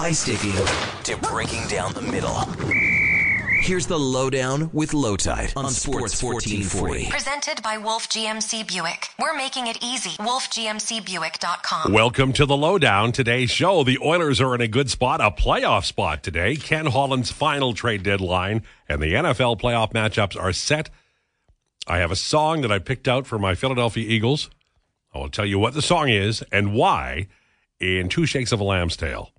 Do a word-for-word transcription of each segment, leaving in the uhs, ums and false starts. high sticking to breaking down the middle. Here's the lowdown with Low Tide on Sports fourteen forty. Presented by Wolf G M C Buick. We're making it easy. wolf g m c buick dot com. Welcome to the Lowdown. Today's show, the Oilers are in a good spot, a playoff spot today. Ken Holland's final trade deadline and the N F L playoff matchups are set. I have a song that I picked out for my Philadelphia Eagles. I will tell you what the song is and why in Two Shakes of a Lamb's Tail.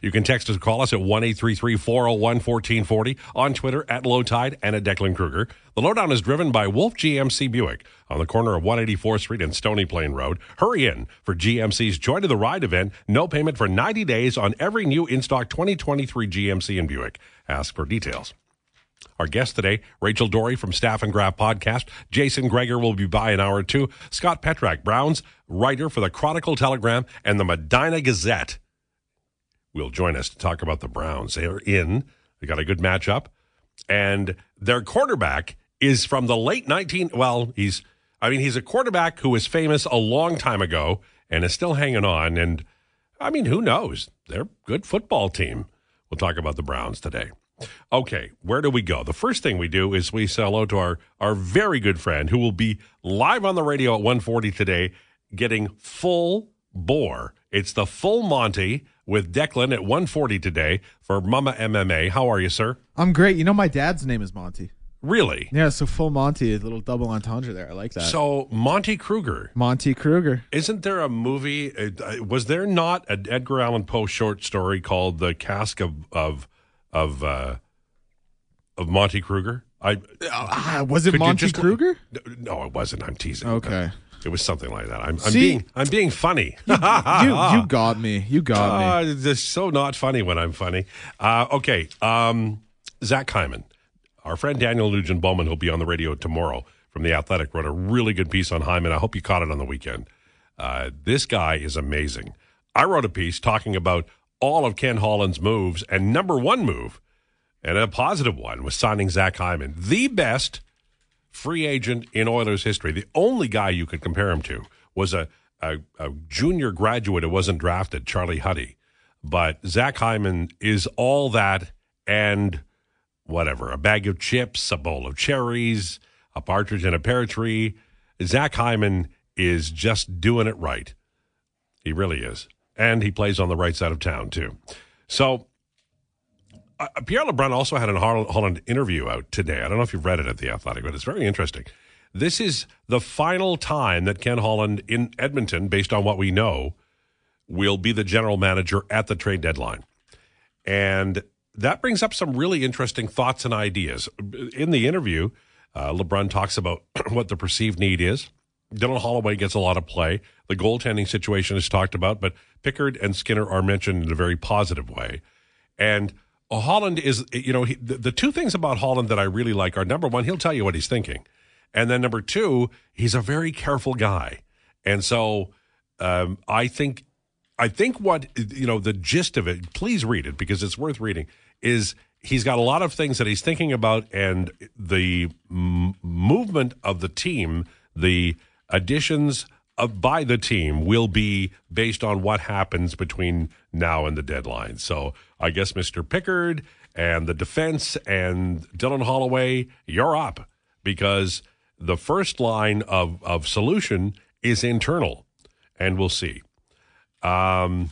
You can text us or call us at one eight three three, four oh one, one four four oh, on Twitter at Low Tide and at Declan Kruger. The Lowdown is driven by Wolf G M C Buick on the corner of one eighty-fourth Street and Stony Plain Road. Hurry in for G M C's Joy to the Ride event. No payment for ninety days on every new in-stock twenty twenty-three G M C and Buick. Ask for details. Our guest today, Rachel Doerrie from Staff and Graph Podcast. Jason Greger will be by an hour or two. Scott Petrak, Browns, writer for the Chronicle Telegram and the Medina Gazette, will join us to talk about the Browns. They are in. They got a good matchup. And their quarterback is from the late nineteen... Well, he's... I mean, he's a quarterback who was famous a long time ago and is still hanging on. And, I mean, who knows? They're a good football team. We'll talk about the Browns today. Okay, where do we go? The first thing we do is we say hello to our, our very good friend who will be live on the radio at one forty today getting full bore. It's the Full Monty with Declan at one forty today for Mama M M A. How are you, sir? I'm great. You know, my dad's name is Monty. Really? Yeah, so Full Monty, a little double entendre there. I like that. So Monty Kruger. Monty Kruger. Isn't there a movie? Uh, was there not an Edgar Allan Poe short story called The Cask of... of Of uh, of Monty Kruger, I uh, was it Monty just, Kruger? No, it wasn't. I'm teasing. Okay, it was something like that. I'm, I'm being I'm being funny. you, you you got me. You got uh, me. It's so not funny when I'm funny. Uh, okay, um, Zach Hyman, our friend Daniel Nugent-Bowman, who'll be on the radio tomorrow from The Athletic, wrote a really good piece on Hyman. I hope you caught it on the weekend. Uh, this guy is amazing. I wrote a piece talking about all of Ken Holland's moves, and number one move, and a positive one, was signing Zach Hyman, the best free agent in Oilers history. The only guy you could compare him to was a, a, a junior graduate who wasn't drafted, Charlie Huddy. But Zach Hyman is all that and whatever, a bag of chips, a bowl of cherries, a partridge in a pear tree. Zach Hyman is just doing it right. He really is. And he plays on the right side of town, too. So, uh, Pierre LeBrun also had a Holland interview out today. I don't know if you've read it at The Athletic, but it's very interesting. This is the final time that Ken Holland in Edmonton, based on what we know, will be the general manager at the trade deadline. And that brings up some really interesting thoughts and ideas. In the interview, uh, LeBrun talks about what the perceived need is. Dylan Holloway gets a lot of play. The goaltending situation is talked about, but Pickard and Skinner are mentioned in a very positive way. And Holland is, you know, he, the, the two things about Holland that I really like are, number one, he'll tell you what he's thinking. And then number two, he's a very careful guy. And so um, I think I think what, you know, the gist of it, please read it because it's worth reading, is he's got a lot of things that he's thinking about, and the m- movement of the team, the additions of, by the team will be based on what happens between now and the deadline. So I guess Mister Pickard and the defense and Dylan Holloway, you're up, because the first line of, of solution is internal, and we'll see. Um,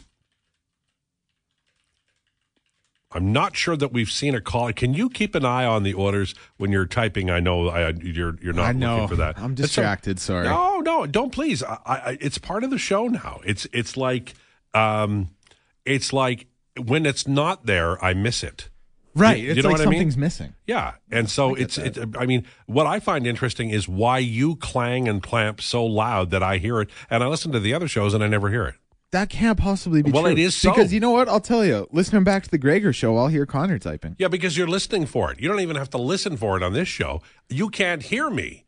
I'm not sure that we've seen a call. Can you keep an eye on the orders when you're typing? I know I, you're you're not I know. looking for that. I'm distracted. A, sorry. No, no, don't please. I, I, it's part of the show now. It's it's like, um, it's like when it's not there, I miss it. Right. You, it's you know like what something's I mean? missing. Yeah, and so I it's. It, I mean, what I find interesting is why you clang and clamp so loud that I hear it, and I listen to the other shows and I never hear it. That can't possibly be well, true. Well, it is so. Because you know what? I'll tell you, listening back to the Greger show, I'll hear Connor typing. Yeah, because you're listening for it. You don't even have to listen for it on this show. You can't hear me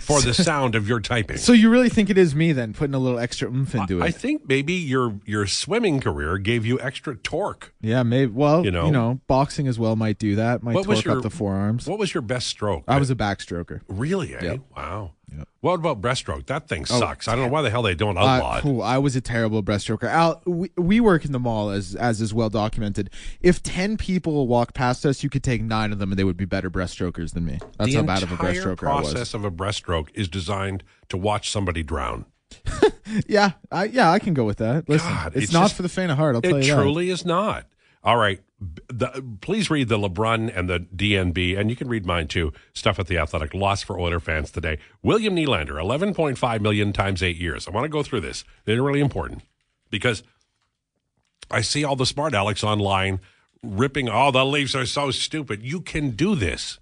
for the sound of your typing. So you really think it is me then, putting a little extra oomph into I, it? I think maybe your your swimming career gave you extra torque. Yeah, maybe. Well, you know, you know boxing as well might do that. Might torque your, up the forearms. What was your best stroke? I was a backstroker. Really? Eh? Yep. Wow. Yep. What about breaststroke? That thing sucks. Oh, I don't know why the hell they don't outlaw it. Uh, I was a terrible breaststroker. Al, we, we work in the mall, as as is well documented. If ten people walk past us, you could take nine of them, and they would be better breaststrokers than me. That's the how bad of a breaststroker I was. The process of a breaststroke is designed to watch somebody drown. yeah, I, yeah, I can go with that. Listen, God, it's, it's not just for the faint of heart. I'll tell you that. It truly is not. All right. The, please read the LeBrun and the D N B, and you can read mine too. Stuff at the Athletic. Loss for Oilers fans today. William Nylander, eleven point five million dollars times eight years. I want to go through this. They're really important because I see all the smart Alex online ripping, oh, the Leafs are so stupid. You can do this,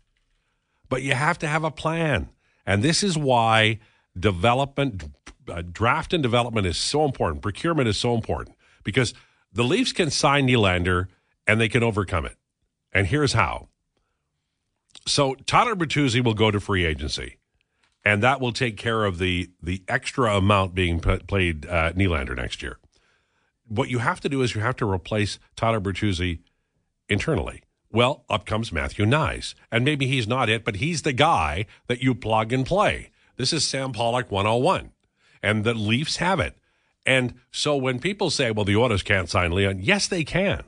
but you have to have a plan. And this is why development, uh, draft and development is so important. Procurement is so important because the Leafs can sign Nylander and they can overcome it. And here's how. So Tyler Bertuzzi will go to free agency, and that will take care of the the extra amount being p- played uh, Nylander next year. What you have to do is you have to replace Tyler Bertuzzi internally. Well, up comes Matthew Knies, and maybe he's not it, but he's the guy that you plug and play. This is Sam Pollock one oh one, and the Leafs have it. And so when people say, well, the Oilers can't sign Leon, yes, they can.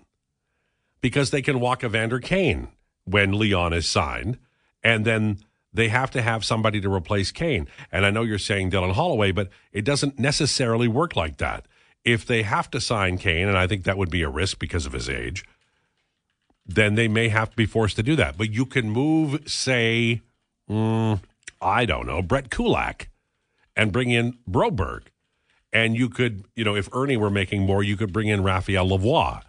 Because they can walk Evander Kane when Leon is signed, and then they have to have somebody to replace Kane. And I know you're saying Dylan Holloway, but it doesn't necessarily work like that. If they have to sign Kane, and I think that would be a risk because of his age, then they may have to be forced to do that. But you can move, say, mm, I don't know, Brett Kulak, and bring in Broberg. And you could, you know, if Ernie were making more, you could bring in Raphael Lavoie.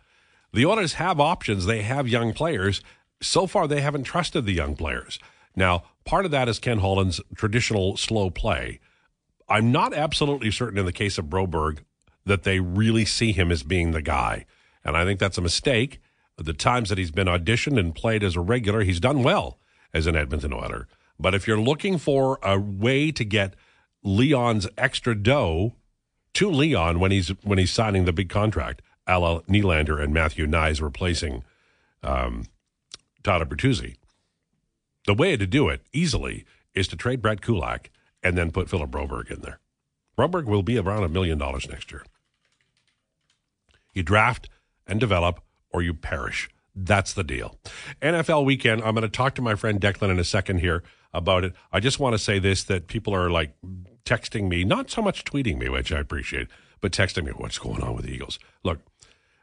The Oilers have options. They have young players. So far, they haven't trusted the young players. Now, part of that is Ken Holland's traditional slow play. I'm not absolutely certain in the case of Broberg that they really see him as being the guy. And I think that's a mistake. The times that he's been auditioned and played as a regular, he's done well as an Edmonton Oiler. But if you're looking for a way to get Leon's extra dough to Leon when he's when he's signing the big contract, a la Nylander and Matthew Knies replacing um, Tyler Bertuzzi. The way to do it easily is to trade Brett Kulak and then put Philip Broberg in there. Broberg will be around a million dollars next year. You draft and develop or you perish. That's the deal. N F L weekend, I'm going to talk to my friend Declan in a second here about it. I just want to say this, that people are like texting me, not so much tweeting me, which I appreciate, but texting me, what's going on with the Eagles? Look,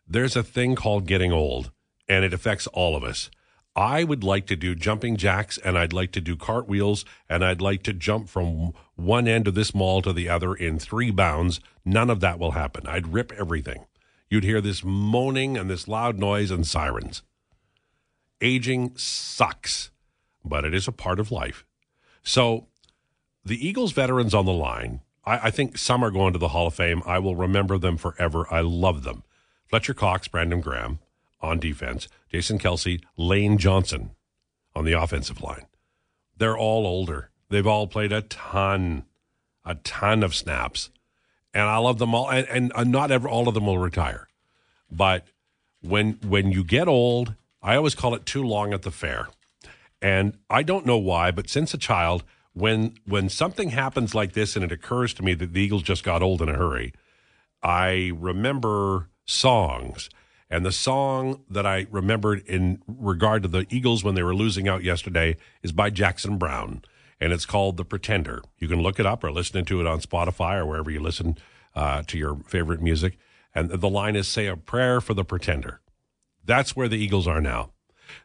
there's a thing called getting old, and it affects all of us. I would like to do jumping jacks, and I'd like to do cartwheels, and I'd like to jump from one end of this mall to the other in three bounds. None of that will happen. I'd rip everything. You'd hear this moaning and this loud noise and sirens. Aging sucks, but it is a part of life. So the Eagles veterans on the line, I, I think some are going to the Hall of Fame. I will remember them forever. I love them. Fletcher Cox, Brandon Graham on defense, Jason Kelsey, Lane Johnson on the offensive line. They're all older. They've all played a ton, a ton of snaps. And I love them all. And, and not ever all of them will retire. But when when you get old, I always call it too long at the fair. And I don't know why, but since a child, when when something happens like this and it occurs to me that the Eagles just got old in a hurry, I remember songs, and the song that I remembered in regard to the Eagles when they were losing out yesterday is by Jackson Browne, and it's called The Pretender. You can look it up or listen to it on Spotify or wherever you listen uh, to your favorite music, and the line is, say a prayer for the pretender. That's where the Eagles are now.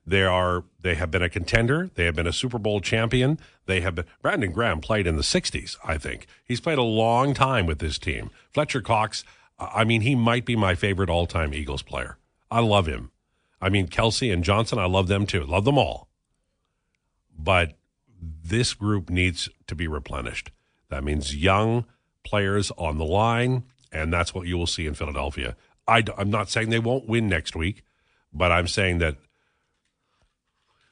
They are. They have been a contender. They have been a Super Bowl champion. They have been. Brandon Graham played in the sixties, I think. He's played a long time with this team. Fletcher Cox, I mean, he might be my favorite all-time Eagles player. I love him. I mean, Kelsey and Johnson, I love them too. Love them all. But this group needs to be replenished. That means young players on the line, and that's what you will see in Philadelphia. I, I'm not saying they won't win next week, but I'm saying that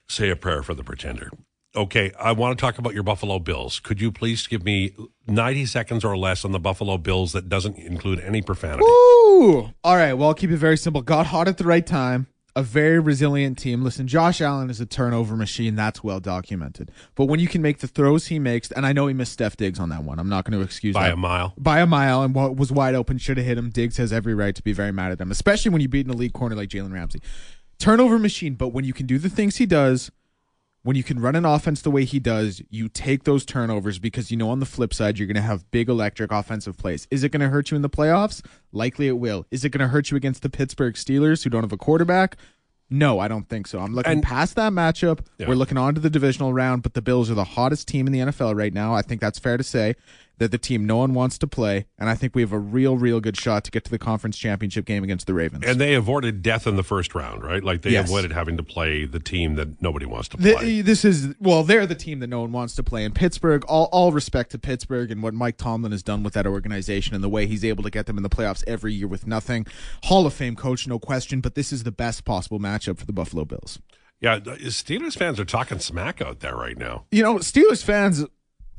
say a prayer for the pretender. Okay, I want to talk about your Buffalo Bills. Could you please give me ninety seconds or less on the Buffalo Bills that doesn't include any profanity? Woo! All right, well, I'll keep it very simple. Got hot at the right time. a very resilient team. Listen, Josh Allen is a turnover machine. That's well documented. But when you can make the throws he makes, and I know he missed Stef Diggs on that one. I'm not going to excuse that. By a mile. By a mile, and what was wide open should have hit him. Diggs has every right to be very mad at them, especially when you beat an elite corner like Jalen Ramsey. Turnover machine, but when you can do the things he does, when you can run an offense the way he does, you take those turnovers because you know on the flip side you're going to have big electric offensive plays. Is it going to hurt you in the playoffs? Likely it will. Is it going to hurt you against the Pittsburgh Steelers who don't have a quarterback? No, I don't think so. I'm looking and, past that matchup. Yeah. We're looking on to the divisional round, but the Bills are the hottest team in the N F L right now. I think that's fair to say. They're the team no one wants to play, and I think we have a real, real good shot to get to the conference championship game against the Ravens. And they avoided death in the first round, right? Like they yes. avoided having to play the team that nobody wants to play. The, this is well, they're the team that no one wants to play in Pittsburgh. All, all respect to Pittsburgh and what Mike Tomlin has done with that organization and the way he's able to get them in the playoffs every year with nothing. Hall of Fame coach, no question, but this is the best possible match. Matchup for the Buffalo Bills. Yeah, Steelers fans are talking smack out there right now. You know, Steelers fans,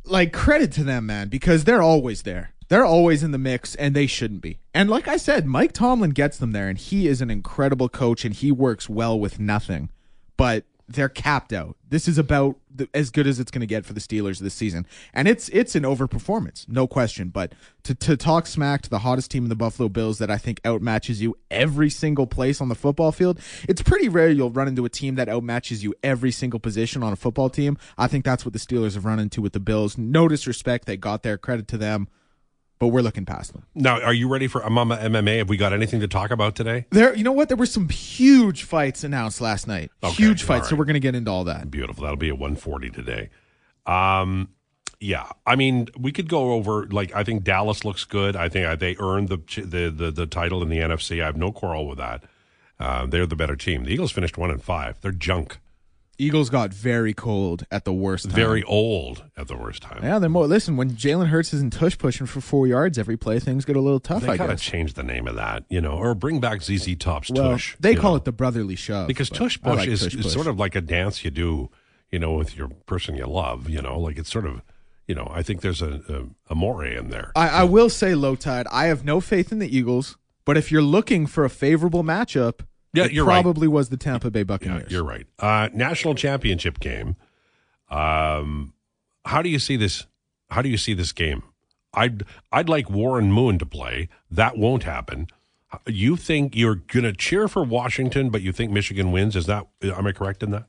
like, credit to them, man, because they're always there. They're always in the mix, and they shouldn't be. And like I said, Mike Tomlin gets them there, and he is an incredible coach, and he works well with nothing. But they're capped out. This is about the, as good as it's going to get for the Steelers this season. And it's it's an overperformance, no question. But to, to talk smack to the hottest team in the Buffalo Bills that I think outmatches you every single place on the football field, it's pretty rare you'll run into a team that outmatches you every single position on a football team. I think that's what the Steelers have run into with the Bills. No disrespect. They got their credit to them. But we're looking past them. Now, are you ready for Mama M M A? Have we got anything to talk about today? There, you know what? There were some huge fights announced last night. Okay, huge fights, right. So we're going to get into all that. Beautiful. That'll be at one forty today. Um, yeah, I mean, we could go over. Like, I think Dallas looks good. I think they earned the the the, the title in the N F C. I have no quarrel with that. Uh, they're the better team. The Eagles finished one and five. They're junk. Eagles got very cold at the worst time. Very old at the worst time. Yeah, they're more. Listen, when Jalen Hurts isn't tush pushing for four yards every play, things get a little tough, they I guess. They got to change the name of that, you know, or bring back Z Z Top's well, tush. They call know. it the brotherly shove. Because tush push, like is, tush push is sort of like a dance you do, you know, with your person you love, you know, like it's sort of, you know, I think there's a, a, a more in there. I, I will say, low tide, I have no faith in the Eagles, but if you're looking for a favorable matchup, Yeah, it you're probably right. was the Tampa Bay Buccaneers. Yeah, you're right. Uh, national championship game. Um, how do you see this? How do you see this game? I'd I'd like Warren Moon to play. That won't happen. You think you're gonna cheer for Washington, but you think Michigan wins? Is that? Am I correct in that?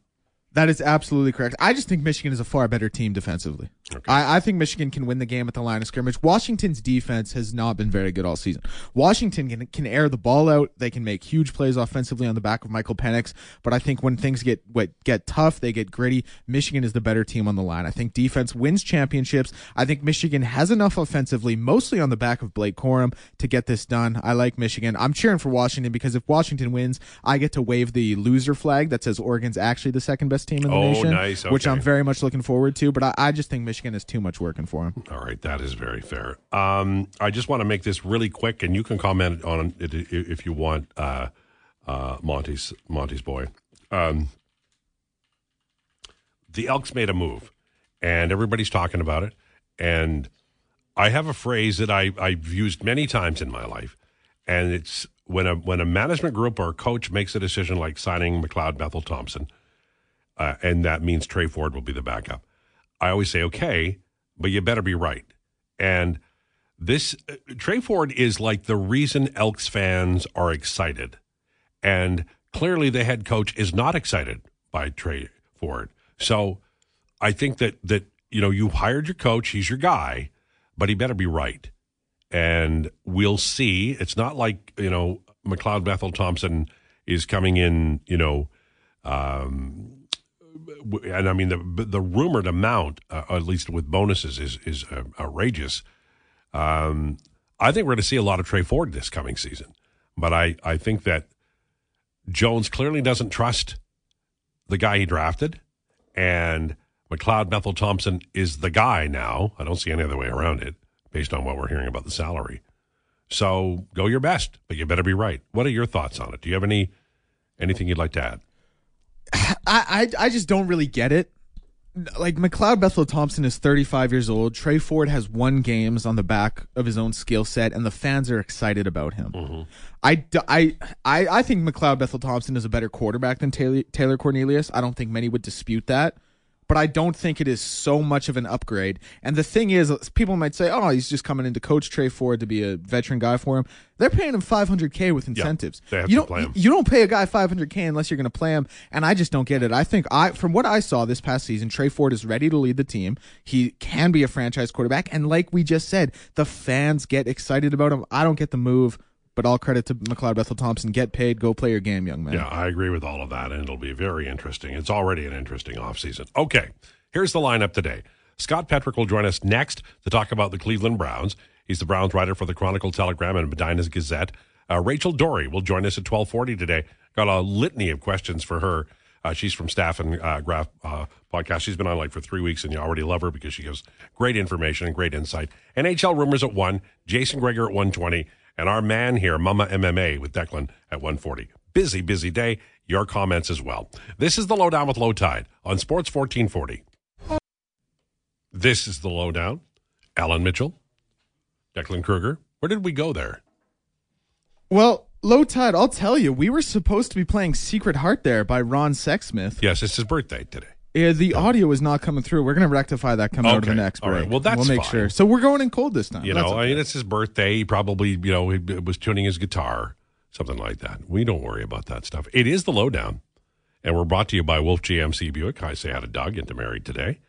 That is absolutely correct. I just think Michigan is a far better team defensively. Okay. I, I think Michigan can win the game at the line of scrimmage. Washington's defense has not been very good all season. Washington can, can air the ball out. They can make huge plays offensively on the back of Michael Penix. But I think when things get what, get tough, they get gritty. Michigan is the better team on the line. I think defense wins championships. I think Michigan has enough offensively, mostly on the back of Blake Corum, to get this done. I like Michigan. I'm cheering for Washington because if Washington wins, I get to wave the loser flag that says Oregon's actually the second best team in the oh, nation, nice. okay. which I'm very much looking forward to, but I, I just think Michigan is too much working for him. All right, that is very fair. Um, I just want to make this really quick, and you can comment on it if you want, uh, uh, Monty's Monty's boy. Um, the Elks made a move, and everybody's talking about it, and I have a phrase that I, I've used many times in my life, and it's when a, when a management group or a coach makes a decision like signing McLeod Bethel-Thompson, Uh, and that means Tre Ford will be the backup. I always say, okay, but you better be right. And this uh, Tre Ford is like the reason Elks fans are excited. And clearly the head coach is not excited by Tre Ford. So I think that, that you know, you hired your coach, he's your guy, but he better be right. And we'll see. It's not like, you know, McLeod Bethel-Thompson is coming in, you know, um, and I mean the the rumored amount, uh, at least with bonuses, is is uh, outrageous. Um, I think we're going to see a lot of Tre Ford this coming season, but I, I think that Jones clearly doesn't trust the guy he drafted, and McLeod Bethel-Thompson is the guy now. I don't see any other way around it, based on what we're hearing about the salary. So go your best, but you better be right. What are your thoughts on it? Do you have any anything you'd like to add? I, I I just don't really get it. like McLeod Bethel-Thompson is thirty-five years old. Tre Ford has won games on the back of his own skill set, and the fans are excited about him. Mm-hmm. I, I, I, I think McLeod Bethel-Thompson is a better quarterback than Taylor, Taylor Cornelius. I don't think many would dispute that, but I don't think it is so much of an upgrade. And the thing is, people might say, oh, he's just coming in to coach Tre Ford to be a veteran guy for him. They're paying him five hundred K with incentives. Yeah, they have you to don't play him. You don't pay a guy five hundred K unless you're going to play him, and I just don't get it. I think I from what I saw this past season, Tre Ford is ready to lead the team. He can be a franchise quarterback, and like we just said, the fans get excited about him. I don't get the move. But all credit to McLeod Bethel-Thompson. Get paid. Go play your game, young man. Yeah, I agree with all of that, and it'll be very interesting. It's already an interesting offseason. Okay, here's the lineup today. Scott Petrak will join us next to talk about the Cleveland Browns. He's the Browns writer for the Chronicle Telegram and Medina Gazette. Uh, Rachel Doerrie will join us at twelve forty today. Got a litany of questions for her. Uh, she's from Staff and uh, Graph uh, podcast. She's been on like for three weeks, and you already love her because she gives great information and great insight. N H L Rumors at one, Jason Greger at one twenty. And our man here, Mama M M A with Declan at one forty. Busy, busy day. Your comments as well. This is The Lowdown with Low Tide on Sports fourteen forty. This is The Lowdown. Alan Mitchell, Declan Kruger. Where did we go there? Well, Low Tide, I'll tell you, we were supposed to be playing Secret Heart there by Ron Sexsmith. Yes, it's his birthday today. Yeah, the audio is not coming through. We're going to rectify that coming okay. out of the next break. All right. Well, that's we'll make fine. Sure. So we're going in cold this time. You know, okay. I mean, it's his birthday. He probably, you know, he was tuning his guitar, something like that. We don't worry about that stuff. It is The Lowdown, and we're brought to you by Wolf G M C Buick. I say hi to Doug and to Mary today.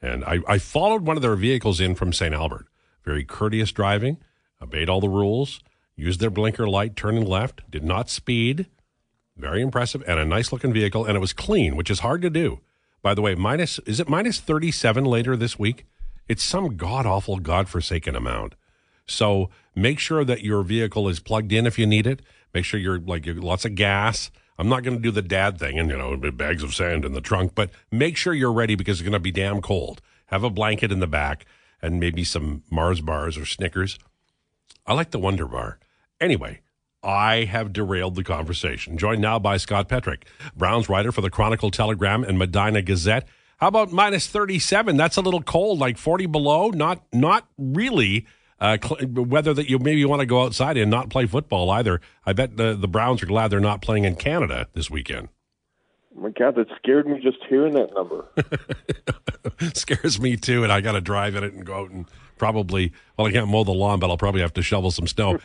And I, I followed one of their vehicles in from Saint Albert. Very courteous driving, obeyed all the rules, used their blinker light, turning left, did not speed. Very impressive, and a nice-looking vehicle, and it was clean, which is hard to do. By the way, minus is it minus thirty-seven later this week? It's some god-awful, godforsaken amount. So make sure that your vehicle is plugged in if you need it. Make sure you're like you're lots of gas. I'm not going to do the dad thing and, you know, bags of sand in the trunk, but make sure you're ready because it's going to be damn cold. Have a blanket in the back and maybe some Mars bars or Snickers. I like the Wonder Bar. Anyway, I have derailed the conversation. Joined now by Scott Petrak, Browns writer for the Chronicle Telegram and Medina Gazette. How about minus thirty-seven? That's a little cold, like forty below. Not not really uh, cl- weather that you maybe want to go outside and not play football either. I bet the, the Browns are glad they're not playing in Canada this weekend. Oh my God, that scared me just hearing that number. Scares me too, and I got to drive in it and go out and probably, well, I can't mow the lawn, but I'll probably have to shovel some snow.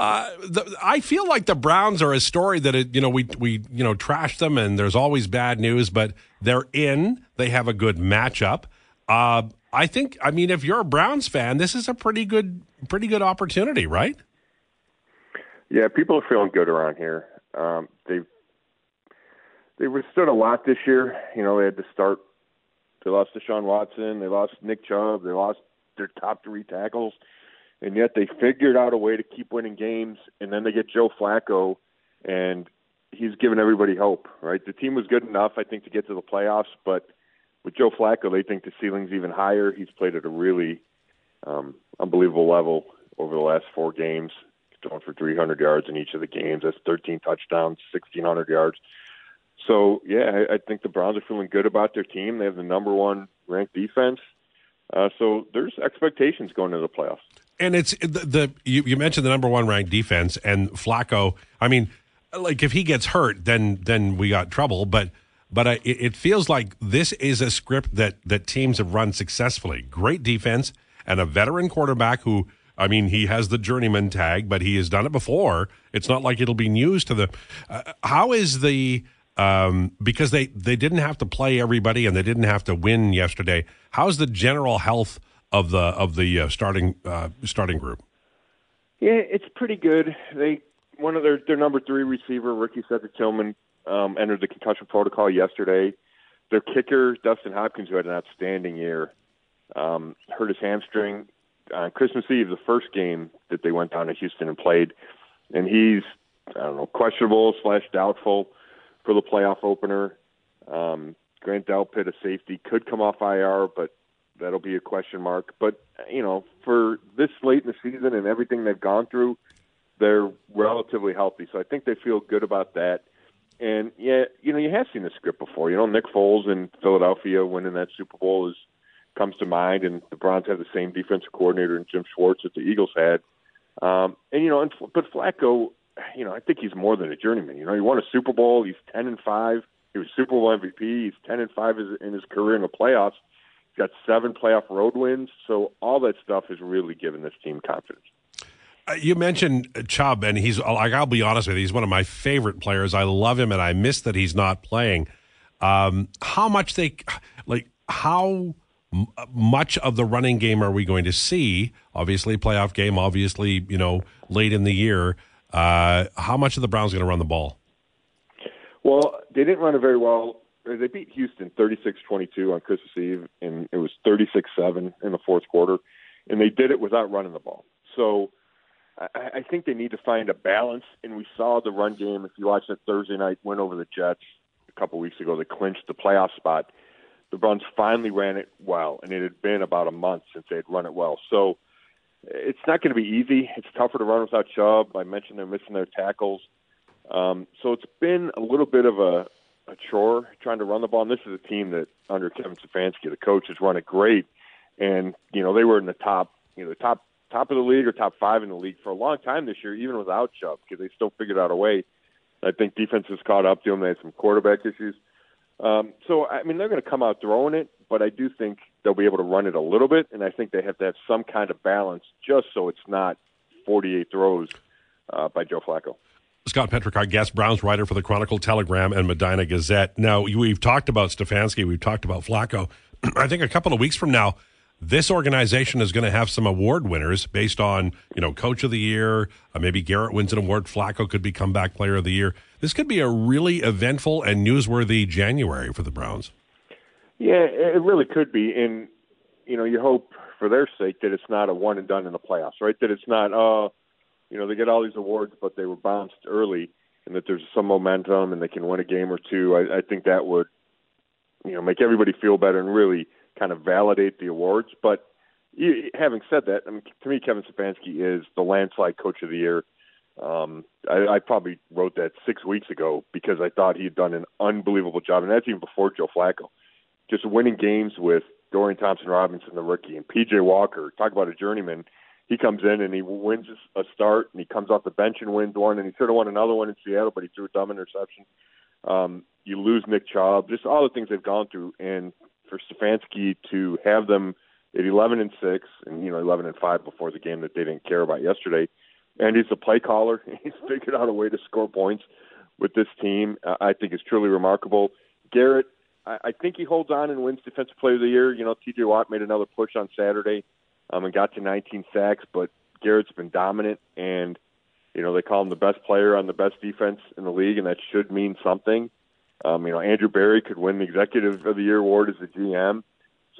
uh, the, I feel like the Browns are a story that, it, you know, we, we you know, trash them, and there's always bad news, but they're in. They have a good matchup. Uh, I think, I mean, if you're a Browns fan, this is a pretty good, pretty good opportunity, right? Yeah, people are feeling good around here. Um, they've They withstood a lot this year. You know, they had to start. They lost Deshaun Watson. They lost Nick Chubb. They lost their top three tackles. And yet they figured out a way to keep winning games. And then they get Joe Flacco, and he's given everybody hope, right? The team was good enough, I think, to get to the playoffs. But with Joe Flacco, they think the ceiling's even higher. He's played at a really um, unbelievable level over the last four games, going for three hundred yards in each of the games. That's thirteen touchdowns, sixteen hundred yards. So, yeah, I think the Browns are feeling good about their team. They have the number one ranked defense. Uh, so there's expectations going into the playoffs. And it's the, the you, you mentioned the number one ranked defense and Flacco. I mean, like if he gets hurt, then then we got trouble. But but I, it feels like this is a script that, that teams have run successfully. Great defense and a veteran quarterback who, I mean, he has the journeyman tag, but he has done it before. It's not like it'll be news to the uh, – how is the – Um, because they, they didn't have to play everybody and they didn't have to win yesterday. How's the general health of the of the uh, starting uh, starting group? Yeah, it's pretty good. They one of their, their number three receiver, Ricky Setter-Tillman, um, entered the concussion protocol yesterday. Their kicker, Dustin Hopkins, who had an outstanding year, um, hurt his hamstring on Christmas Eve, the first game that they went down to Houston and played, and he's I don't know questionable slash doubtful for the playoff opener. Um, Grant Delpit, a safety, could come off I R, but that'll be a question mark. But, you know, for this late in the season and everything they've gone through, they're relatively healthy. So I think they feel good about that. And, yeah, you know, you have seen this script before. You know, Nick Foles in Philadelphia winning that Super Bowl is comes to mind, and the Browns had the same defensive coordinator in Jim Schwartz that the Eagles had. Um, and, you know, and, but Flacco, you know, I think he's more than a journeyman. You know, he won a Super Bowl. He's ten and five. He was Super Bowl M V P. He's ten and five in his career in the playoffs. He's got seven playoff road wins. So all that stuff has really given this team confidence. You mentioned Chubb, and he's, like, I'll be honest with you, he's one of my favorite players. I love him, and I miss that he's not playing. Um, how much they, like, how m- much of the running game are we going to see? Obviously, playoff game, obviously, you know, late in the year. Uh, how much of the Browns going to run the ball? Well, they didn't run it very well. They beat Houston thirty-six twenty-two on Christmas Eve, and it was thirty-six seven in the fourth quarter, and they did it without running the ball. So I think they need to find a balance, and we saw the run game. If you watched that Thursday night win over the Jets a couple weeks ago, they clinched the playoff spot. The Browns finally ran it well, and it had been about a month since they had run it well. So it's not going to be easy. It's tougher to run without Chubb. I mentioned they're missing their tackles. Um, so it's been a little bit of a, a chore trying to run the ball, and this is a team that, under Kevin Stefanski, the coach, has run it great. And, you know, they were in the top, you know, the top, top of the league or top five in the league for a long time this year, even without Chubb, because they still figured out a way. I think defense has caught up to them. They had some quarterback issues. Um, so, I mean, they're going to come out throwing it, but I do think they'll be able to run it a little bit, and I think they have to have some kind of balance just so it's not forty-eight throws uh, by Joe Flacco. Scott Petrak, our guest, Browns writer for the Chronicle Telegram and Medina Gazette. Now, we've talked about Stefanski. We've talked about Flacco. I think a couple of weeks from now, this organization is going to have some award winners based on, you know, Coach of the Year. Uh, maybe Garrett wins an award. Flacco could be Comeback Player of the Year. This could be a really eventful and newsworthy January for the Browns. Yeah, it really could be. And, you know, you hope for their sake that it's not a one and done in the playoffs, right? That it's not, uh, you know, they get all these awards, but they were bounced early, and that there's some momentum and they can win a game or two. I, I think that would, you know, make everybody feel better and really kind of validate the awards. But you, having said that, I mean, to me, Kevin Stefanski is the landslide Coach of the Year. Um, I, I probably wrote that six weeks ago because I thought he had done an unbelievable job, and that's even before Joe Flacco. Just winning games with Dorian Thompson-Robinson, the rookie, and P J. Walker. Talk about a journeyman. He comes in and he wins a start, and he comes off the bench and wins one, and he should have won another one in Seattle, but he threw a dumb interception. Um, you lose Nick Chubb. Just all the things they've gone through, and for Stefanski to have them at eleven and six, and you know eleven and five before the game that they didn't care about yesterday, and he's a play caller. He's figured out a way to score points with this team. Uh, I think is truly remarkable. Garrett, I, I think he holds on and wins Defensive Player of the Year. You know, T J Watt made another push on Saturday um, and got to nineteen sacks, but Garrett's been dominant, and you know they call him the best player on the best defense in the league, and that should mean something. Um, you know, Andrew Berry could win the Executive of the Year award as the G M.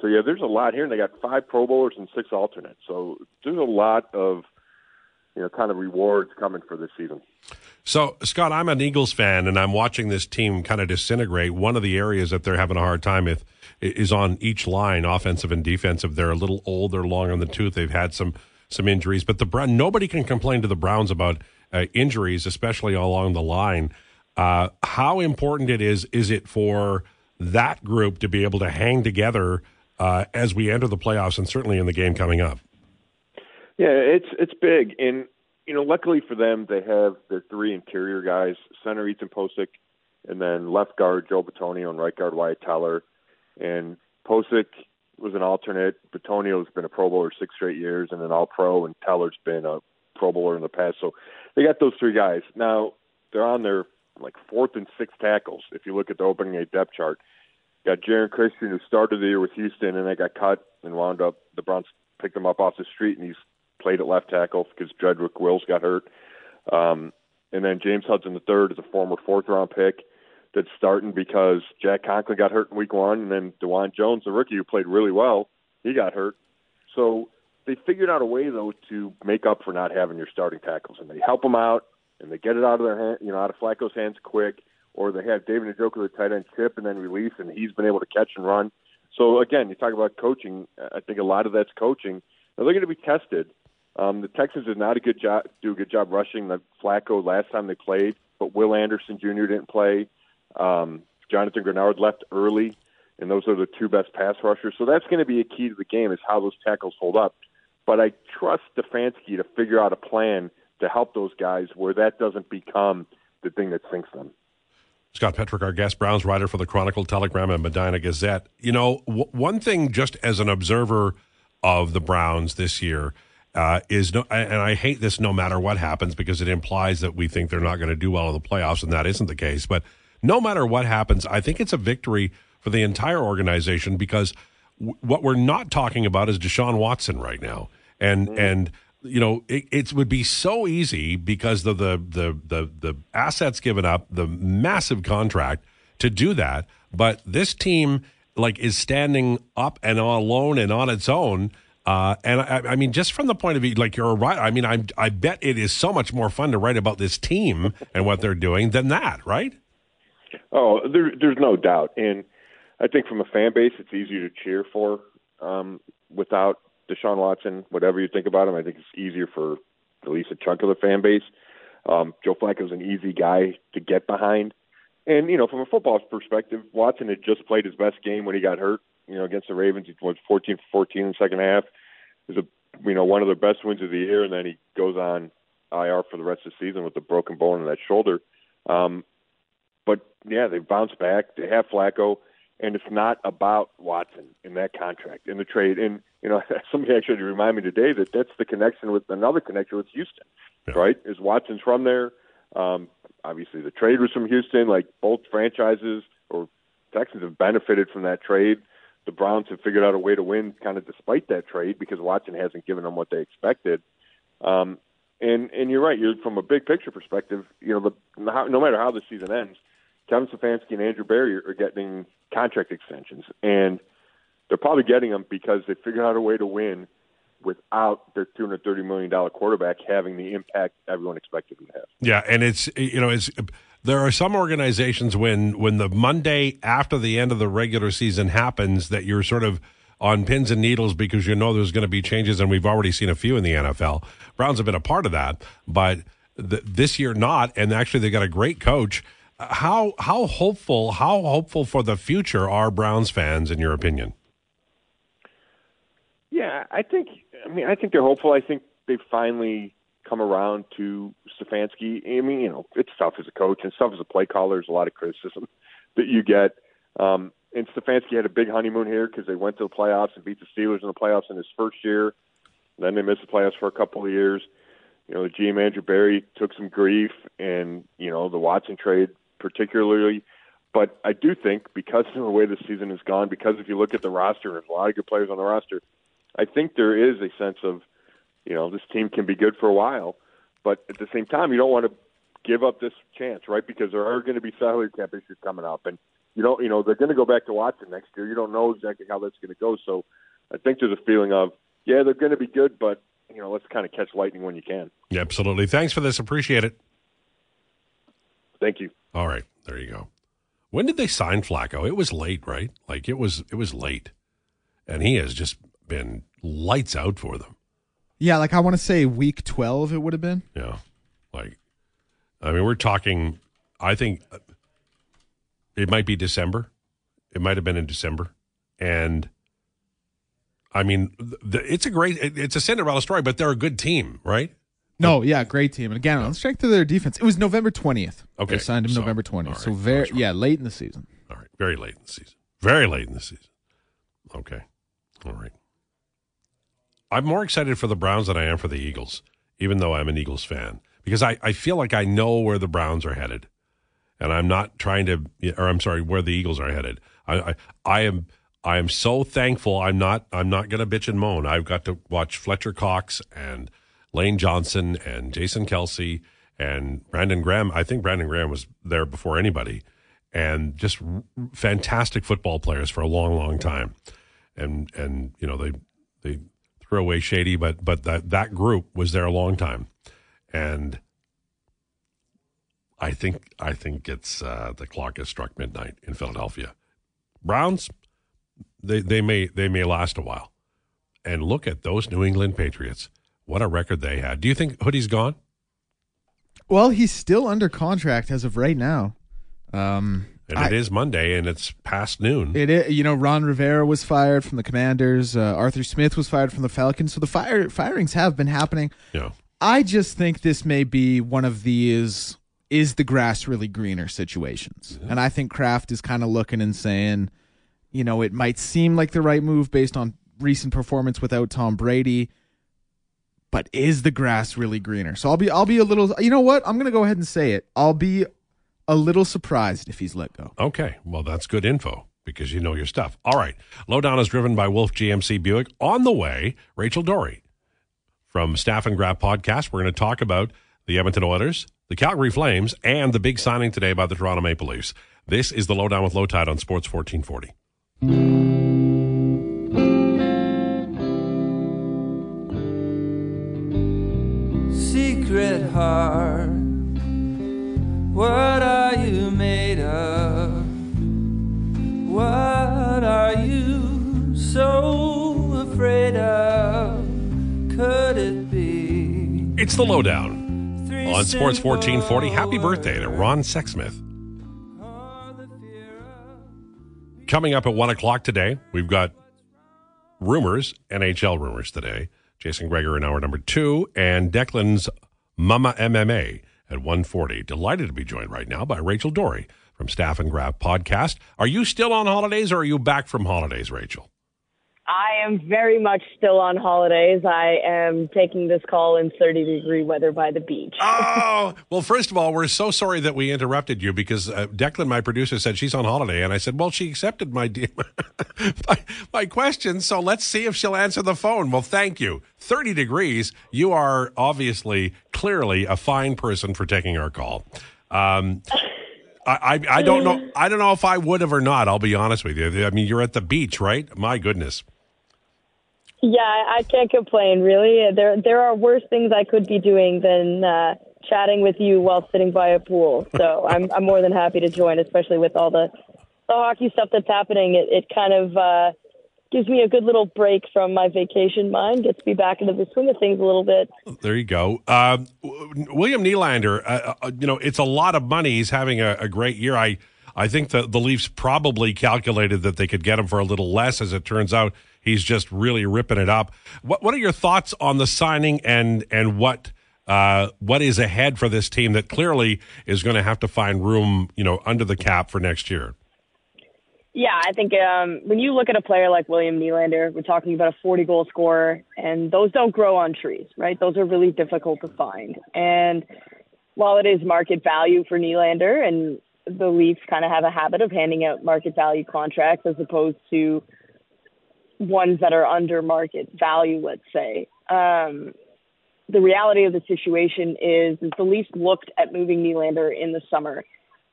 So, yeah, there's a lot here, and they got five Pro Bowlers and six alternates. So there's a lot of, you know, kind of rewards coming for this season. So, Scott, I'm an Eagles fan, and I'm watching this team kind of disintegrate. One of the areas that they're having a hard time with is on each line, offensive and defensive. They're a little old. They're long on the tooth. They've had some some injuries. But the Brown, nobody can complain to the Browns about uh, injuries, especially along the line. Uh, how important it is, is it for that group to be able to hang together uh, as we enter the playoffs and certainly in the game coming up? Yeah, it's it's big. And, you know, luckily for them, they have their three interior guys, center Ethan Posick, and then left guard Joe Bitonio and right guard Wyatt Teller. And Posick was an alternate. Bitonio's been a Pro Bowler six straight years and an All-Pro, and Teller's been a Pro Bowler in the past. So they got those three guys. Now, they're on their like fourth and sixth tackles, if you look at the opening eight depth chart. Got Jaron Christian, who started the year with Houston, and they got cut and wound up. The Browns picked him up off the street, and he's played at left tackle because Jedrick Wills got hurt. Um, and then James Hudson the third is a former fourth-round pick that's starting because Jack Conklin got hurt in week one, and then DeJuan Jones, the rookie who played really well, he got hurt. So they figured out a way, though, to make up for not having your starting tackles, and they help them out, and they get it out of their hand, you know, out of Flacco's hands quick, or they have David Njoku, the tight end, chip and then release, and he's been able to catch and run. So, again, you talk about coaching. I think a lot of that's coaching. Now, they're going to be tested. Um, the Texans did not a good job, do a good job rushing. The Flacco, last time they played, but Will Anderson Junior didn't play. Um, Jonathan Grenard left early, and those are the two best pass rushers. So that's going to be a key to the game, is how those tackles hold up. But I trust Stefanski to figure out a plan to help those guys where that doesn't become the thing that sinks them. Scott Petrak, our guest, Browns writer for the Chronicle Telegram and Medina Gazette. You know, w- one thing just as an observer of the Browns this year uh, is, no, and I hate this no matter what happens because it implies that we think they're not going to do well in the playoffs, and that isn't the case. But no matter what happens, I think it's a victory for the entire organization because w- what we're not talking about is Deshaun Watson right now. And, mm-hmm. and you know, it, it would be so easy because of the, the, the, the assets given up, the massive contract to do that. But this team, like, is standing up and alone and on its own. Uh, and, I, I mean, just from the point of view, like, you're a writer, I mean, I I bet it is so much more fun to write about this team and what they're doing than that, right? Oh, there, there's no doubt. And I think from a fan base, it's easier to cheer for um, without Deshaun Watson. Whatever you think about him, I think it's easier for at least a chunk of the fan base. Um, Joe Flacco's an easy guy to get behind. And, you know, from a football perspective, Watson had just played his best game when he got hurt, you know, against the Ravens. He was fourteen for fourteen in the second half. It was, a, you know, one of their best wins of the year, and then he goes on I R for the rest of the season with a broken bone in that shoulder. Um, but, yeah, they bounced back. They have Flacco, and it's not about Watson in that contract, in the trade. And, you know, somebody actually reminded me today that that's the connection with another connection with Houston, yeah. right? Is Watson's from there. Um, obviously, the trade was from Houston. Like, both franchises or Texans have benefited from that trade. The Browns have figured out a way to win kind of despite that trade because Watson hasn't given them what they expected. Um, and and you're right. You're from a big picture perspective. You know, the, how, no matter how the season ends, Kevin Stefanski and Andrew Berry are getting contract extensions, and they're probably getting them because they figured out a way to win without their two hundred thirty million dollars quarterback having the impact everyone expected him to have. Yeah, and it's, you know, it's there are some organizations when when the Monday after the end of the regular season happens that you're sort of on pins and needles because you know there's going to be changes, and we've already seen a few in the N F L. Browns have been a part of that, but th- this year not, and actually they got a great coach. How how hopeful, how hopeful for the future are Browns fans, in your opinion? Yeah, I think I mean I think they're hopeful. I think they've finally come around to Stefanski. I mean, you know, it's tough as a coach and tough as a play caller. There's a lot of criticism that you get. Um, and Stefanski had a big honeymoon here because they went to the playoffs and beat the Steelers in the playoffs in his first year. Then they missed the playoffs for a couple of years. You know, the G M Andrew Berry took some grief, and you know the Watson trade particularly. But I do think because of the way the season has gone, because if you look at the roster, there's a lot of good players on the roster. I think there is a sense of, you know, this team can be good for a while, but at the same time, you don't want to give up this chance, right? Because there are going to be salary cap issues coming up, and you don't, you know, they're going to go back to Watson next year. You don't know exactly how that's going to go. So I think there's a feeling of, yeah, they're going to be good, but you know, let's kind of catch lightning when you can. Yeah, absolutely. Thanks for this. Appreciate it. Thank you. All right, there you go. When did they sign Flacco? It was late, right? Like it was, it was late, and he has just been lights out for them. Yeah, like I want to say week twelve it would have been. Yeah. Like, I mean, we're talking, I think it might be December. It might have been in December. And, I mean, the, it's a great, it, it's a Cinderella story, but they're a good team, right? No, like, yeah, great team. And again, yeah. let's check through their defense. It was November twentieth. Okay. They signed him so, November twentieth. Right, so, very, yeah, late in the season. All right. Very late in the season. Very late in the season. Okay. All right. I'm more excited for the Browns than I am for the Eagles, even though I'm an Eagles fan, because I, I feel like I know where the Browns are headed, and I'm not trying to, or I'm sorry, where the Eagles are headed. I I, I am I am so thankful I'm not I'm not going to bitch and moan. I've got to watch Fletcher Cox and Lane Johnson and Jason Kelsey and Brandon Graham. I think Brandon Graham was there before anybody, and just fantastic football players for a long, long time, and and you know they they. away shady but but that that group was there a long time, and I think I think it's uh the clock has struck midnight in Philadelphia. Browns, they they may they may last a while, and look at those New England Patriots, what a record they had. Do you think Hoodie's gone? Well, he's still under contract as of right now. Um, and it I, is Monday, and it's past noon. It is, you know, Ron Rivera was fired from the Commanders. Uh, Arthur Smith was fired from the Falcons. So the fire firings have been happening. Yeah. I just think this may be one of these is the grass really greener situations. Yeah. And I think Kraft is kind of looking and saying, you know, it might seem like the right move based on recent performance without Tom Brady, but is the grass really greener? So I'll be I'll be a little, you know what? I'm going to go ahead and say it. I'll be a little surprised if he's let go. Okay. Well, that's good info because you know your stuff. All right. Lowdown is driven by Wolf G M C Buick. On the way, Rachel Doerrie from Staff and Grab Podcast. We're going to talk about the Edmonton Oilers, the Calgary Flames, and the big signing today by the Toronto Maple Leafs. This is the Lowdown with Low Tide on Sports fourteen forty. Secret heart, what are you made of? What are you so afraid of? Could it be? It's the Lowdown on Sports fourteen forty. Happy birthday to Ron Sexsmith. Coming up at one o'clock today, we've got rumors, N H L rumors today. Jason Greger in hour number two, and Declan's Mama M M A at one forty. Delighted to be joined right now by Rachel Doerrie from Staff and Grab Podcast. Are you still on holidays or are you back from holidays, Rachel? I am very much still on holidays. I am taking this call in thirty degree weather by the beach. Oh, well, first of all, we're so sorry that we interrupted you because uh, Declan, my producer, said she's on holiday. And I said, well, she accepted my, de- my my question. So let's see if she'll answer the phone. Well, thank you. thirty degrees. You are obviously, clearly a fine person for taking our call. Um I, I I don't know. I don't know if I would have or not. I'll be honest with you. I mean, you're at the beach, right? My goodness. Yeah, I can't complain. Really, there there are worse things I could be doing than uh, chatting with you while sitting by a pool. So I'm I'm more than happy to join, especially with all the the hockey stuff that's happening. It it kind of uh, gives me a good little break from my vacation mind. Gets me back into the swing of things a little bit. There you go. Uh, William Nylander, uh, uh, you know, it's a lot of money. He's having a, a great year. I, I think the, the Leafs probably calculated that they could get him for a little less. As it turns out, he's just really ripping it up. What What are your thoughts on the signing and, and what uh, what is ahead for this team that clearly is going to have to find room, you know, under the cap for next year? Yeah, I think um, when you look at a player like William Nylander, we're talking about a forty-goal scorer, and those don't grow on trees, right? Those are really difficult to find. And while it is market value for Nylander, and the Leafs kind of have a habit of handing out market value contracts as opposed to ones that are under market value, let's say, um, the reality of the situation is, is the Leafs looked at moving Nylander in the summer.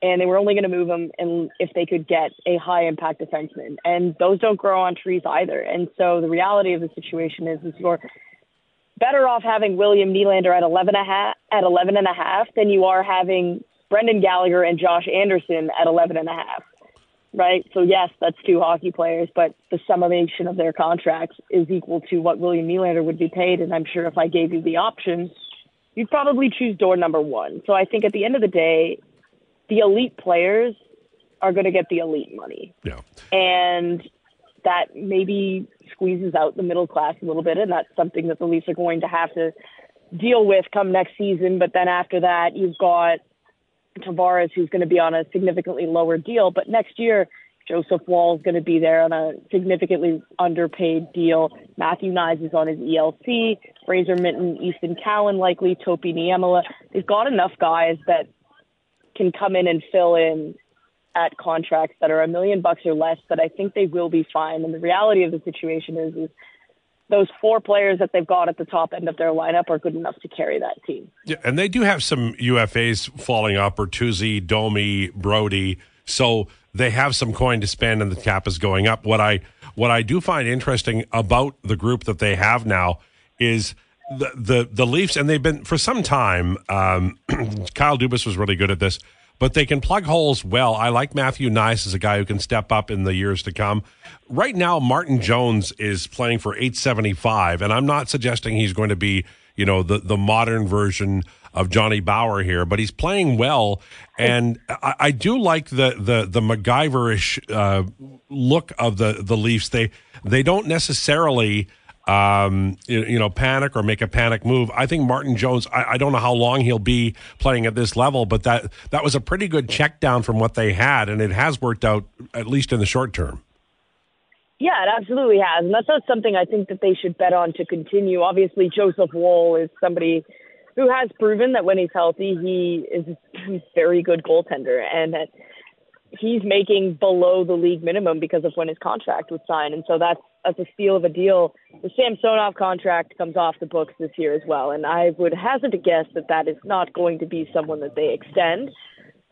And they were only going to move him and if they could get a high-impact defenseman. And those don't grow on trees either. And so the reality of the situation is, is you're better off having William Nylander at eleven and a half, at eleven and a half than you are having Brendan Gallagher and Josh Anderson at eleven and a half, right? So, yes, that's two hockey players, but the summation of their contracts is equal to what William Nylander would be paid. And I'm sure if I gave you the option, you'd probably choose door number one. So I think at the end of the day, the elite players are going to get the elite money. Yeah. And that maybe squeezes out the middle class a little bit, and that's something that the Leafs are going to have to deal with come next season. But then after that, you've got Tavares, who's going to be on a significantly lower deal. But next year, Joseph Wall is going to be there on a significantly underpaid deal. Matthew Knies is on his E L C. Fraser Minton, Easton Cowan likely, Topi Niemela. They've got enough guys that can come in and fill in at contracts that are a million bucks or less, but I think they will be fine. And the reality of the situation is, is those four players that they've got at the top end of their lineup are good enough to carry that team. Yeah, and they do have some U F As falling up, Bertuzzi, Domi, Brody. So they have some coin to spend, and the cap is going up. What I what I do find interesting about the group that they have now is The, the the Leafs, and they've been for some time, um, Kyle Dubas was really good at this, but they can plug holes well. I like Matthew Knies as a guy who can step up in the years to come. Right now, Martin Jones is playing for eight seventy-five, and I'm not suggesting he's going to be, you know, the, the modern version of Johnny Bower here, but he's playing well, and I, I do like the the the MacGyver-ish uh, look of the the Leafs. They they don't necessarily um, you, you know panic or make a panic move. I think Martin Jones. I, I don't know how long he'll be playing at this level, but that that was a pretty good check down from what they had, and it has worked out at least in the short term. Yeah, it absolutely has, and that's not something I think that they should bet on to continue. Obviously, Joseph Woll is somebody who has proven that when he's healthy, he is a very good goaltender, and that he's making below the league minimum because of when his contract was signed, and so that's, that's a steal of a deal. The Samsonov contract comes off the books this year as well, and I would hazard a guess that that is not going to be someone that they extend.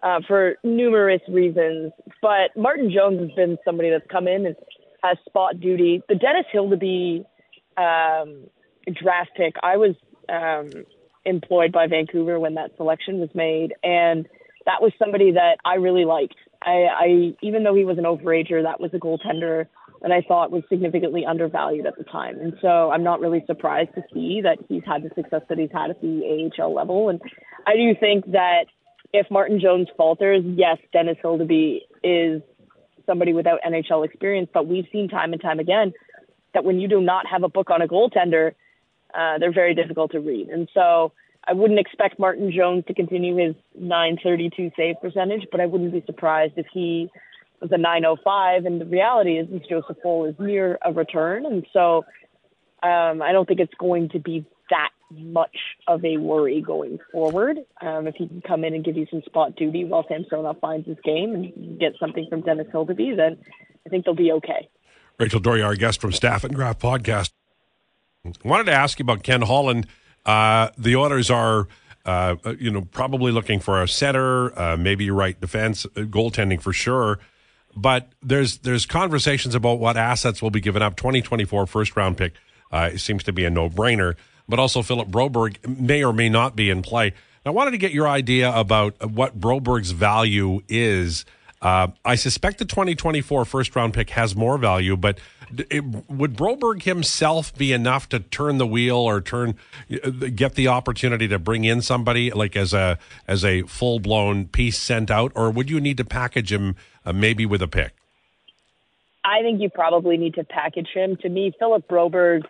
Uh, for numerous reasons, but Martin Jones has been somebody that's come in and has spot duty. The Dennis Hildeby um, draft pick, I was um, employed by Vancouver when that selection was made, and that was somebody that I really liked. I, I even though he was an overager, that was a goaltender that I thought was significantly undervalued at the time, and so I'm not really surprised to see that he's had the success that he's had at the A H L level, and I do think that if Martin Jones falters, yes, Dennis Hildeby is somebody without N H L experience, but we've seen time and time again that when you do not have a book on a goaltender, uh, they're very difficult to read. And so I wouldn't expect Martin Jones to continue his nine thirty-two save percentage, but I wouldn't be surprised if he was a nine oh five. And the reality is Joseph Woll is near a return. And so um, I don't think it's going to be that much of a worry going forward. Um, if he can come in and give you some spot duty while Samsonov finds his game and get something from Dennis Hildeby, then I think they'll be okay. Rachel Doerrie, our guest from Staff and Graph Podcast. I wanted to ask you about Ken Holland. Uh, the Oilers are, uh, you know, probably looking for a center, uh, maybe right defense, uh, goaltending for sure. But there's there's conversations about what assets will be given up. twenty twenty-four first round pick uh, seems to be a no-brainer. But also Philip Broberg may or may not be in play. I wanted to get your idea about what Broberg's value is. Uh, I suspect the twenty twenty-four first-round pick has more value, but it, would Broberg himself be enough to turn the wheel or turn get the opportunity to bring in somebody like as a as a full-blown piece sent out, or would you need to package him uh, maybe with a pick? I think you probably need to package him. To me, Philip Broberg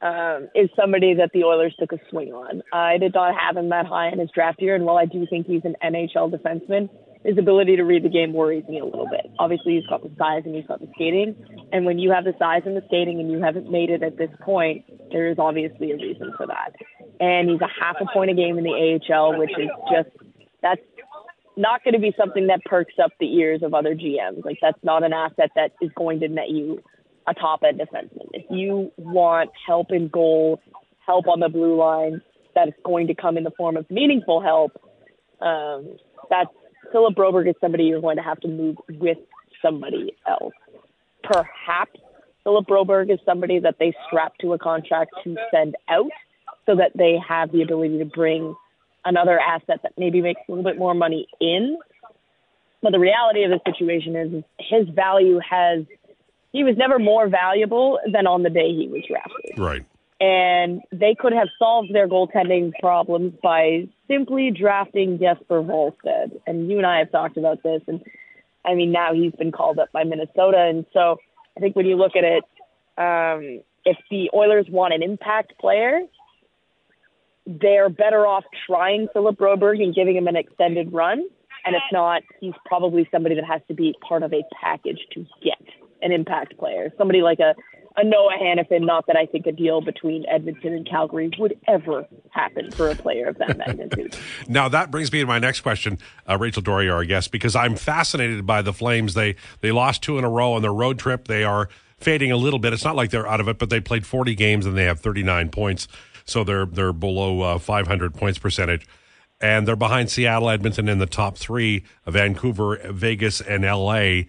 Um, is somebody that the Oilers took a swing on. I did not have him that high in his draft year, and while I do think he's an N H L defenseman, his ability to read the game worries me a little bit. Obviously, he's got the size and he's got the skating, and when you have the size and the skating and you haven't made it at this point, there is obviously a reason for that. And he's a half a point a game in the A H L, which is just, that's not going to be something that perks up the ears of other G Ms. Like, that's not an asset that is going to net you a top-end defenseman. If you want help in goal, help on the blue line, that is going to come in the form of meaningful help, um, that's Philip Broberg is somebody you're going to have to move with somebody else. Perhaps Philip Broberg is somebody that they strap to a contract to send out so that they have the ability to bring another asset that maybe makes a little bit more money in. But the reality of the situation is his value has He was never more valuable than on the day he was drafted. Right. And they could have solved their goaltending problems by simply drafting Jesper Volstead. And you and I have talked about this. And, I mean, now he's been called up by Minnesota. And so I think when you look at it, um, if the Oilers want an impact player, they're better off trying Philip Broberg and giving him an extended run. And if not, he's probably somebody that has to be part of a package to get an impact player, somebody like a, a Noah Hannafin. Not that I think a deal between Edmonton and Calgary would ever happen for a player of that magnitude. Now that brings me to my next question, uh, Rachel Doerrie, our guest, because I'm fascinated by the Flames. They they lost two in a row on their road trip. They are fading a little bit. It's not like they're out of it, but they played forty games and they have thirty-nine points, so they're they're below uh, five hundred points percentage, and they're behind Seattle, Edmonton in the top three, Vancouver, Vegas, and L A.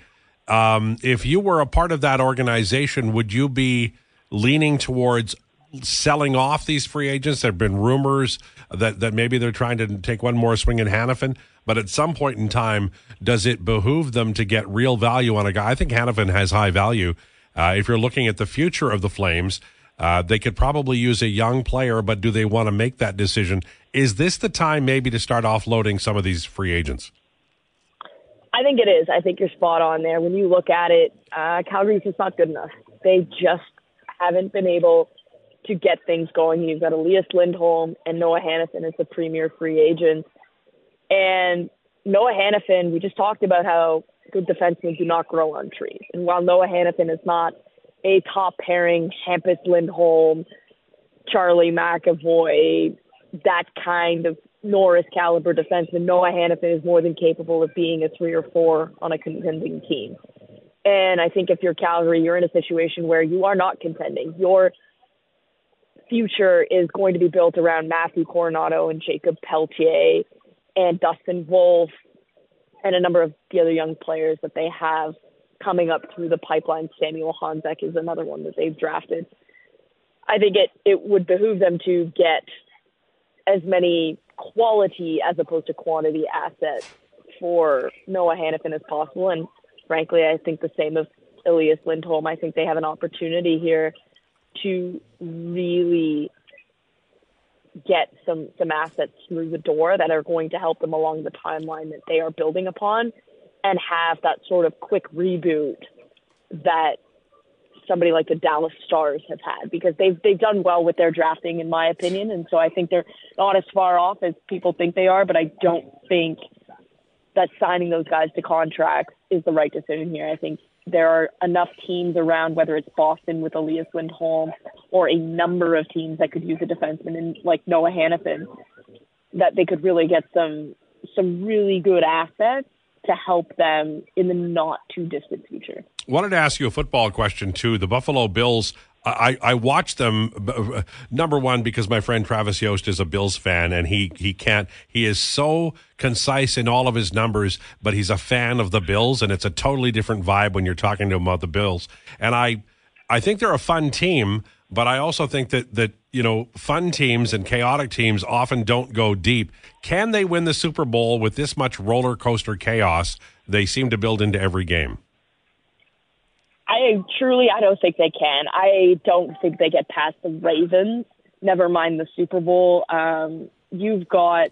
Um, if you were a part of that organization, would you be leaning towards selling off these free agents? There have been rumors that, that maybe they're trying to take one more swing at Hannafin, but at some point in time, does it behoove them to get real value on a guy? I think Hannafin has high value. Uh, if you're looking at the future of the Flames, Uh, they could probably use a young player, but do they want to make that decision? Is this the time maybe to start offloading some of these free agents? I think it is. I think you're spot on there. When you look at it, uh, Calgary's just not good enough. They just haven't been able to get things going. You've got Elias Lindholm and Noah Hannafin as the premier free agent. And Noah Hannafin, we just talked about how good defensemen do not grow on trees. And while Noah Hannafin is not a top pairing, Hampus Lindholm, Charlie McAvoy, that kind of Norris caliber defenseman, Noah Hannafin is more than capable of being a three or four on a contending team. And I think if you're Calgary, you're in a situation where you are not contending. Your future is going to be built around Matthew Coronado and Jacob Pelletier and Dustin Wolf and a number of the other young players that they have coming up through the pipeline. Samuel Honzek is another one that they've drafted. I think it, it would behoove them to get as many quality as opposed to quantity assets for Noah Hannafin as possible. And frankly, I think the same of Elias Lindholm. I think they have an opportunity here to really get some, some assets through the door that are going to help them along the timeline that they are building upon and have that sort of quick reboot that somebody like the Dallas Stars have had, because they've they've done well with their drafting, in my opinion. And so I think they're not as far off as people think they are, but I don't think that signing those guys to contracts is the right decision here. I think there are enough teams around, whether it's Boston with Elias Lindholm or a number of teams that could use a defenseman and like Noah Hannafin, that they could really get some some really good assets to help them in the not too distant future. Wanted to ask you a football question too. The Buffalo Bills, I, I watch them, number one, because my friend Travis Yost is a Bills fan, and he, he can't, he is so concise in all of his numbers, but he's a fan of the Bills, and it's a totally different vibe when you're talking to him about the Bills. And I, I think they're a fun team, but I also think that, that, you know, fun teams and chaotic teams often don't go deep. Can they win the Super Bowl with this much roller coaster chaos they seem to build into every game? I truly, I don't think they can. I don't think they get past the Ravens, never mind the Super Bowl. Um, you've got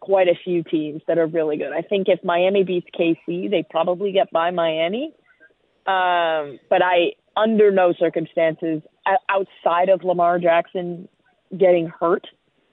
quite a few teams that are really good. I think if Miami beats K C, they probably get by Miami. Um, but I, under no circumstances, outside of Lamar Jackson getting hurt,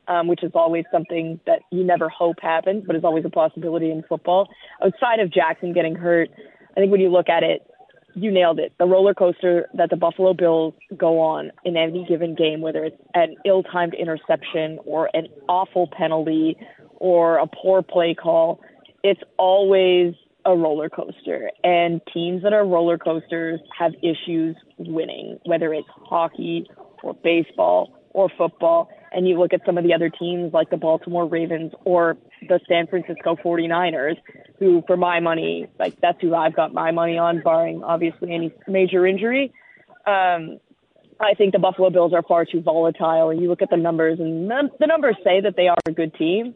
um, which is always something that you never hope happens, but is always a possibility in football. Outside of Jackson getting hurt, I think when you look at it, you nailed it. The roller coaster that the Buffalo Bills go on in any given game, whether it's an ill-timed interception or an awful penalty or a poor play call, it's always a roller coaster. And teams that are roller coasters have issues winning, whether it's hockey or baseball or football. And you look at some of the other teams like the Baltimore Ravens or the San Francisco forty-niners, who, for my money, like that's who I've got my money on, barring obviously any major injury. Um, I think the Buffalo Bills are far too volatile. And you look at the numbers, and the numbers say that they are a good team,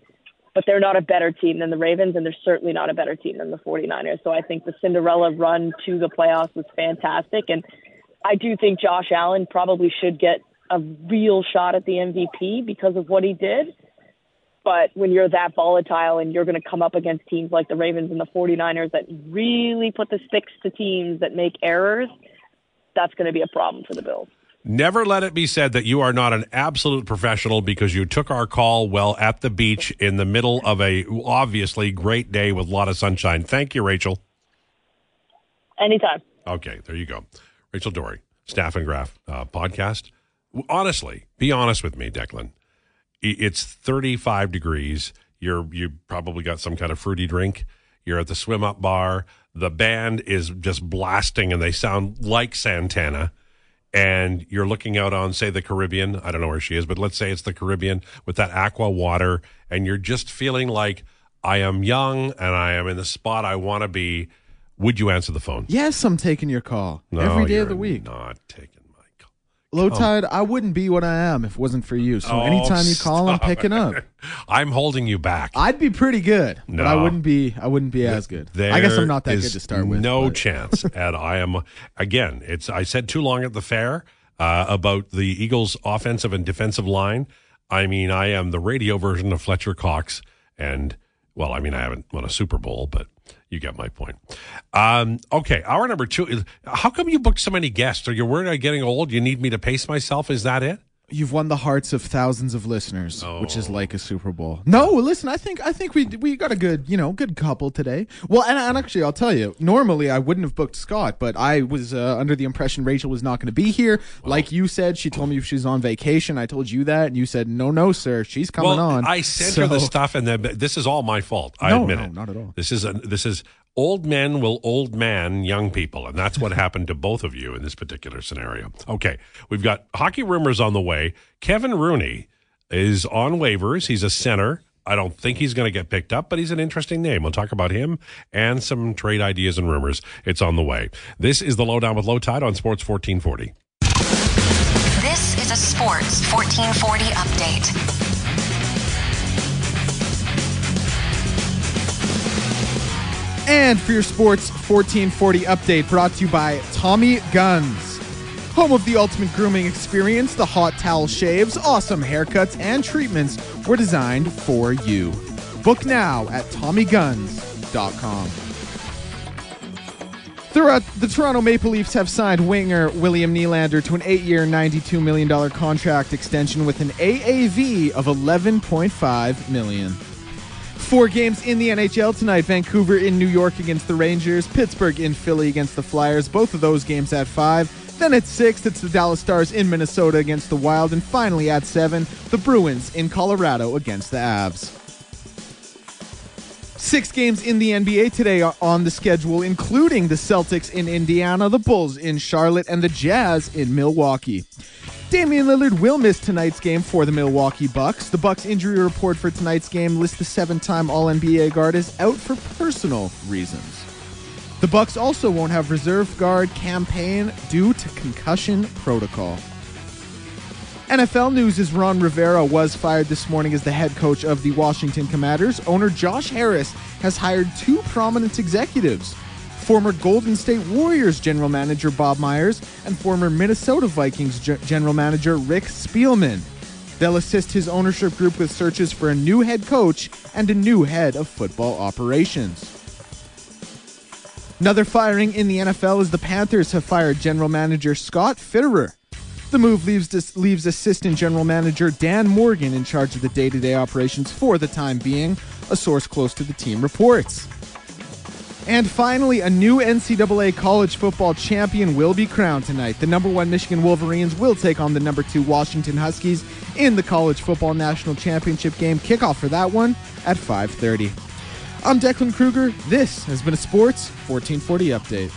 but they're not a better team than the Ravens, and they're certainly not a better team than the forty-niners. So I think the Cinderella run to the playoffs was fantastic. And I do think Josh Allen probably should get a real shot at the M V P because of what he did. But when you're that volatile and you're going to come up against teams like the Ravens and the forty-niners that really put the sticks to teams that make errors, that's going to be a problem for the Bills. Never let it be said that you are not an absolute professional because you took our call well at the beach in the middle of a obviously great day with a lot of sunshine. Thank you, Rachel. Anytime. Okay, there you go. Rachel Doerrie, Staff and Graph uh, podcast. Honestly, be honest with me, Declan. It's thirty-five degrees. You're you probably got some kind of fruity drink. You're at the swim up bar. The band is just blasting, and they sound like Santana. And you're looking out on, say, the Caribbean. I don't know where she is, but let's say it's the Caribbean with that aqua water. And you're just feeling like, I am young and I am in the spot I want to be. Would you answer the phone? Yes, I'm taking your call no, every day of the week. Not taking. Low tide, I wouldn't be what I am if it wasn't for you. So oh, anytime you call, I'm picking up. I'm holding you back. I'd be pretty good, no, but I wouldn't be I wouldn't be as good. There I guess I'm not that good to start with. No but. chance. And I am, again, it's. I said too long at the fair. uh, about the Eagles' offensive and defensive line. I mean, I am the radio version of Fletcher Cox, and, well, I mean, I haven't won a Super Bowl, but you get my point. Um, okay, hour number two is, how come you booked so many guests? Are you worried about getting old? You need me to pace myself? Is that it? You've won the hearts of thousands of listeners, oh. which is like a Super Bowl. No, listen, I think I think we we got a good, you know, good couple today. Well, and, and actually, I'll tell you, normally I wouldn't have booked Scott, but I was uh, under the impression Rachel was not going to be here. Well, like you said, she told me if she's on vacation. I told you that, and you said, no, no, sir, she's coming well, on. I sent so. her the stuff, and the, this is all my fault. I no, admit no, it. Not at all. This is a, this is old men will old man young people, and that's what happened to both of you in this particular scenario. Okay, we've got hockey rumors on the way. Kevin Rooney is on waivers. He's a center. I don't think he's going to get picked up, but he's an interesting name. We'll talk about him and some trade ideas and rumors. It's on the way. This is the Lowdown with Low Tide on Sports fourteen forty. This is a Sports fourteen forty update. And for your Sports fourteen forty update, brought to you by Tommy Guns. Home of the ultimate grooming experience, the hot towel shaves, awesome haircuts, and treatments were designed for you. Book now at Tommy Guns dot com. The Toronto Maple Leafs have signed winger William Nylander to an eight-year, ninety-two million dollars contract extension with an A A V of eleven point five million dollars. Four games in the N H L tonight. Vancouver in New York against the Rangers. Pittsburgh in Philly against the Flyers. Both of those games at five. Then at six, it's the Dallas Stars in Minnesota against the Wild. And finally at seven, the Bruins in Colorado against the Avs. Six games in the N B A today are on the schedule, including the Celtics in Indiana, the Bulls in Charlotte, and the Jazz in Milwaukee. Damian Lillard will miss tonight's game for the Milwaukee Bucks. The Bucks injury report for tonight's game lists the seven-time All N B A guard as out for personal reasons. The Bucks also won't have reserve guard campaign due to concussion protocol. N F L news is Ron Rivera was fired this morning as the head coach of the Washington Commanders. Owner Josh Harris has hired two prominent executives, former Golden State Warriors general manager Bob Myers and former Minnesota Vikings general manager Rick Spielman. They'll assist his ownership group with searches for a new head coach and a new head of football operations. Another firing in the N F L is the Panthers have fired general manager Scott Fitterer. The move leaves dis- leaves assistant general manager Dan Morgan in charge of the day-to-day operations for the time being, a source close to the team reports. And finally, a new N C double A college football champion will be crowned tonight. The number one Michigan Wolverines will take on the number two Washington Huskies in the college football national championship game. Kickoff for that one at five thirty. I'm Declan Kruger. This has been a Sports fourteen forty Update.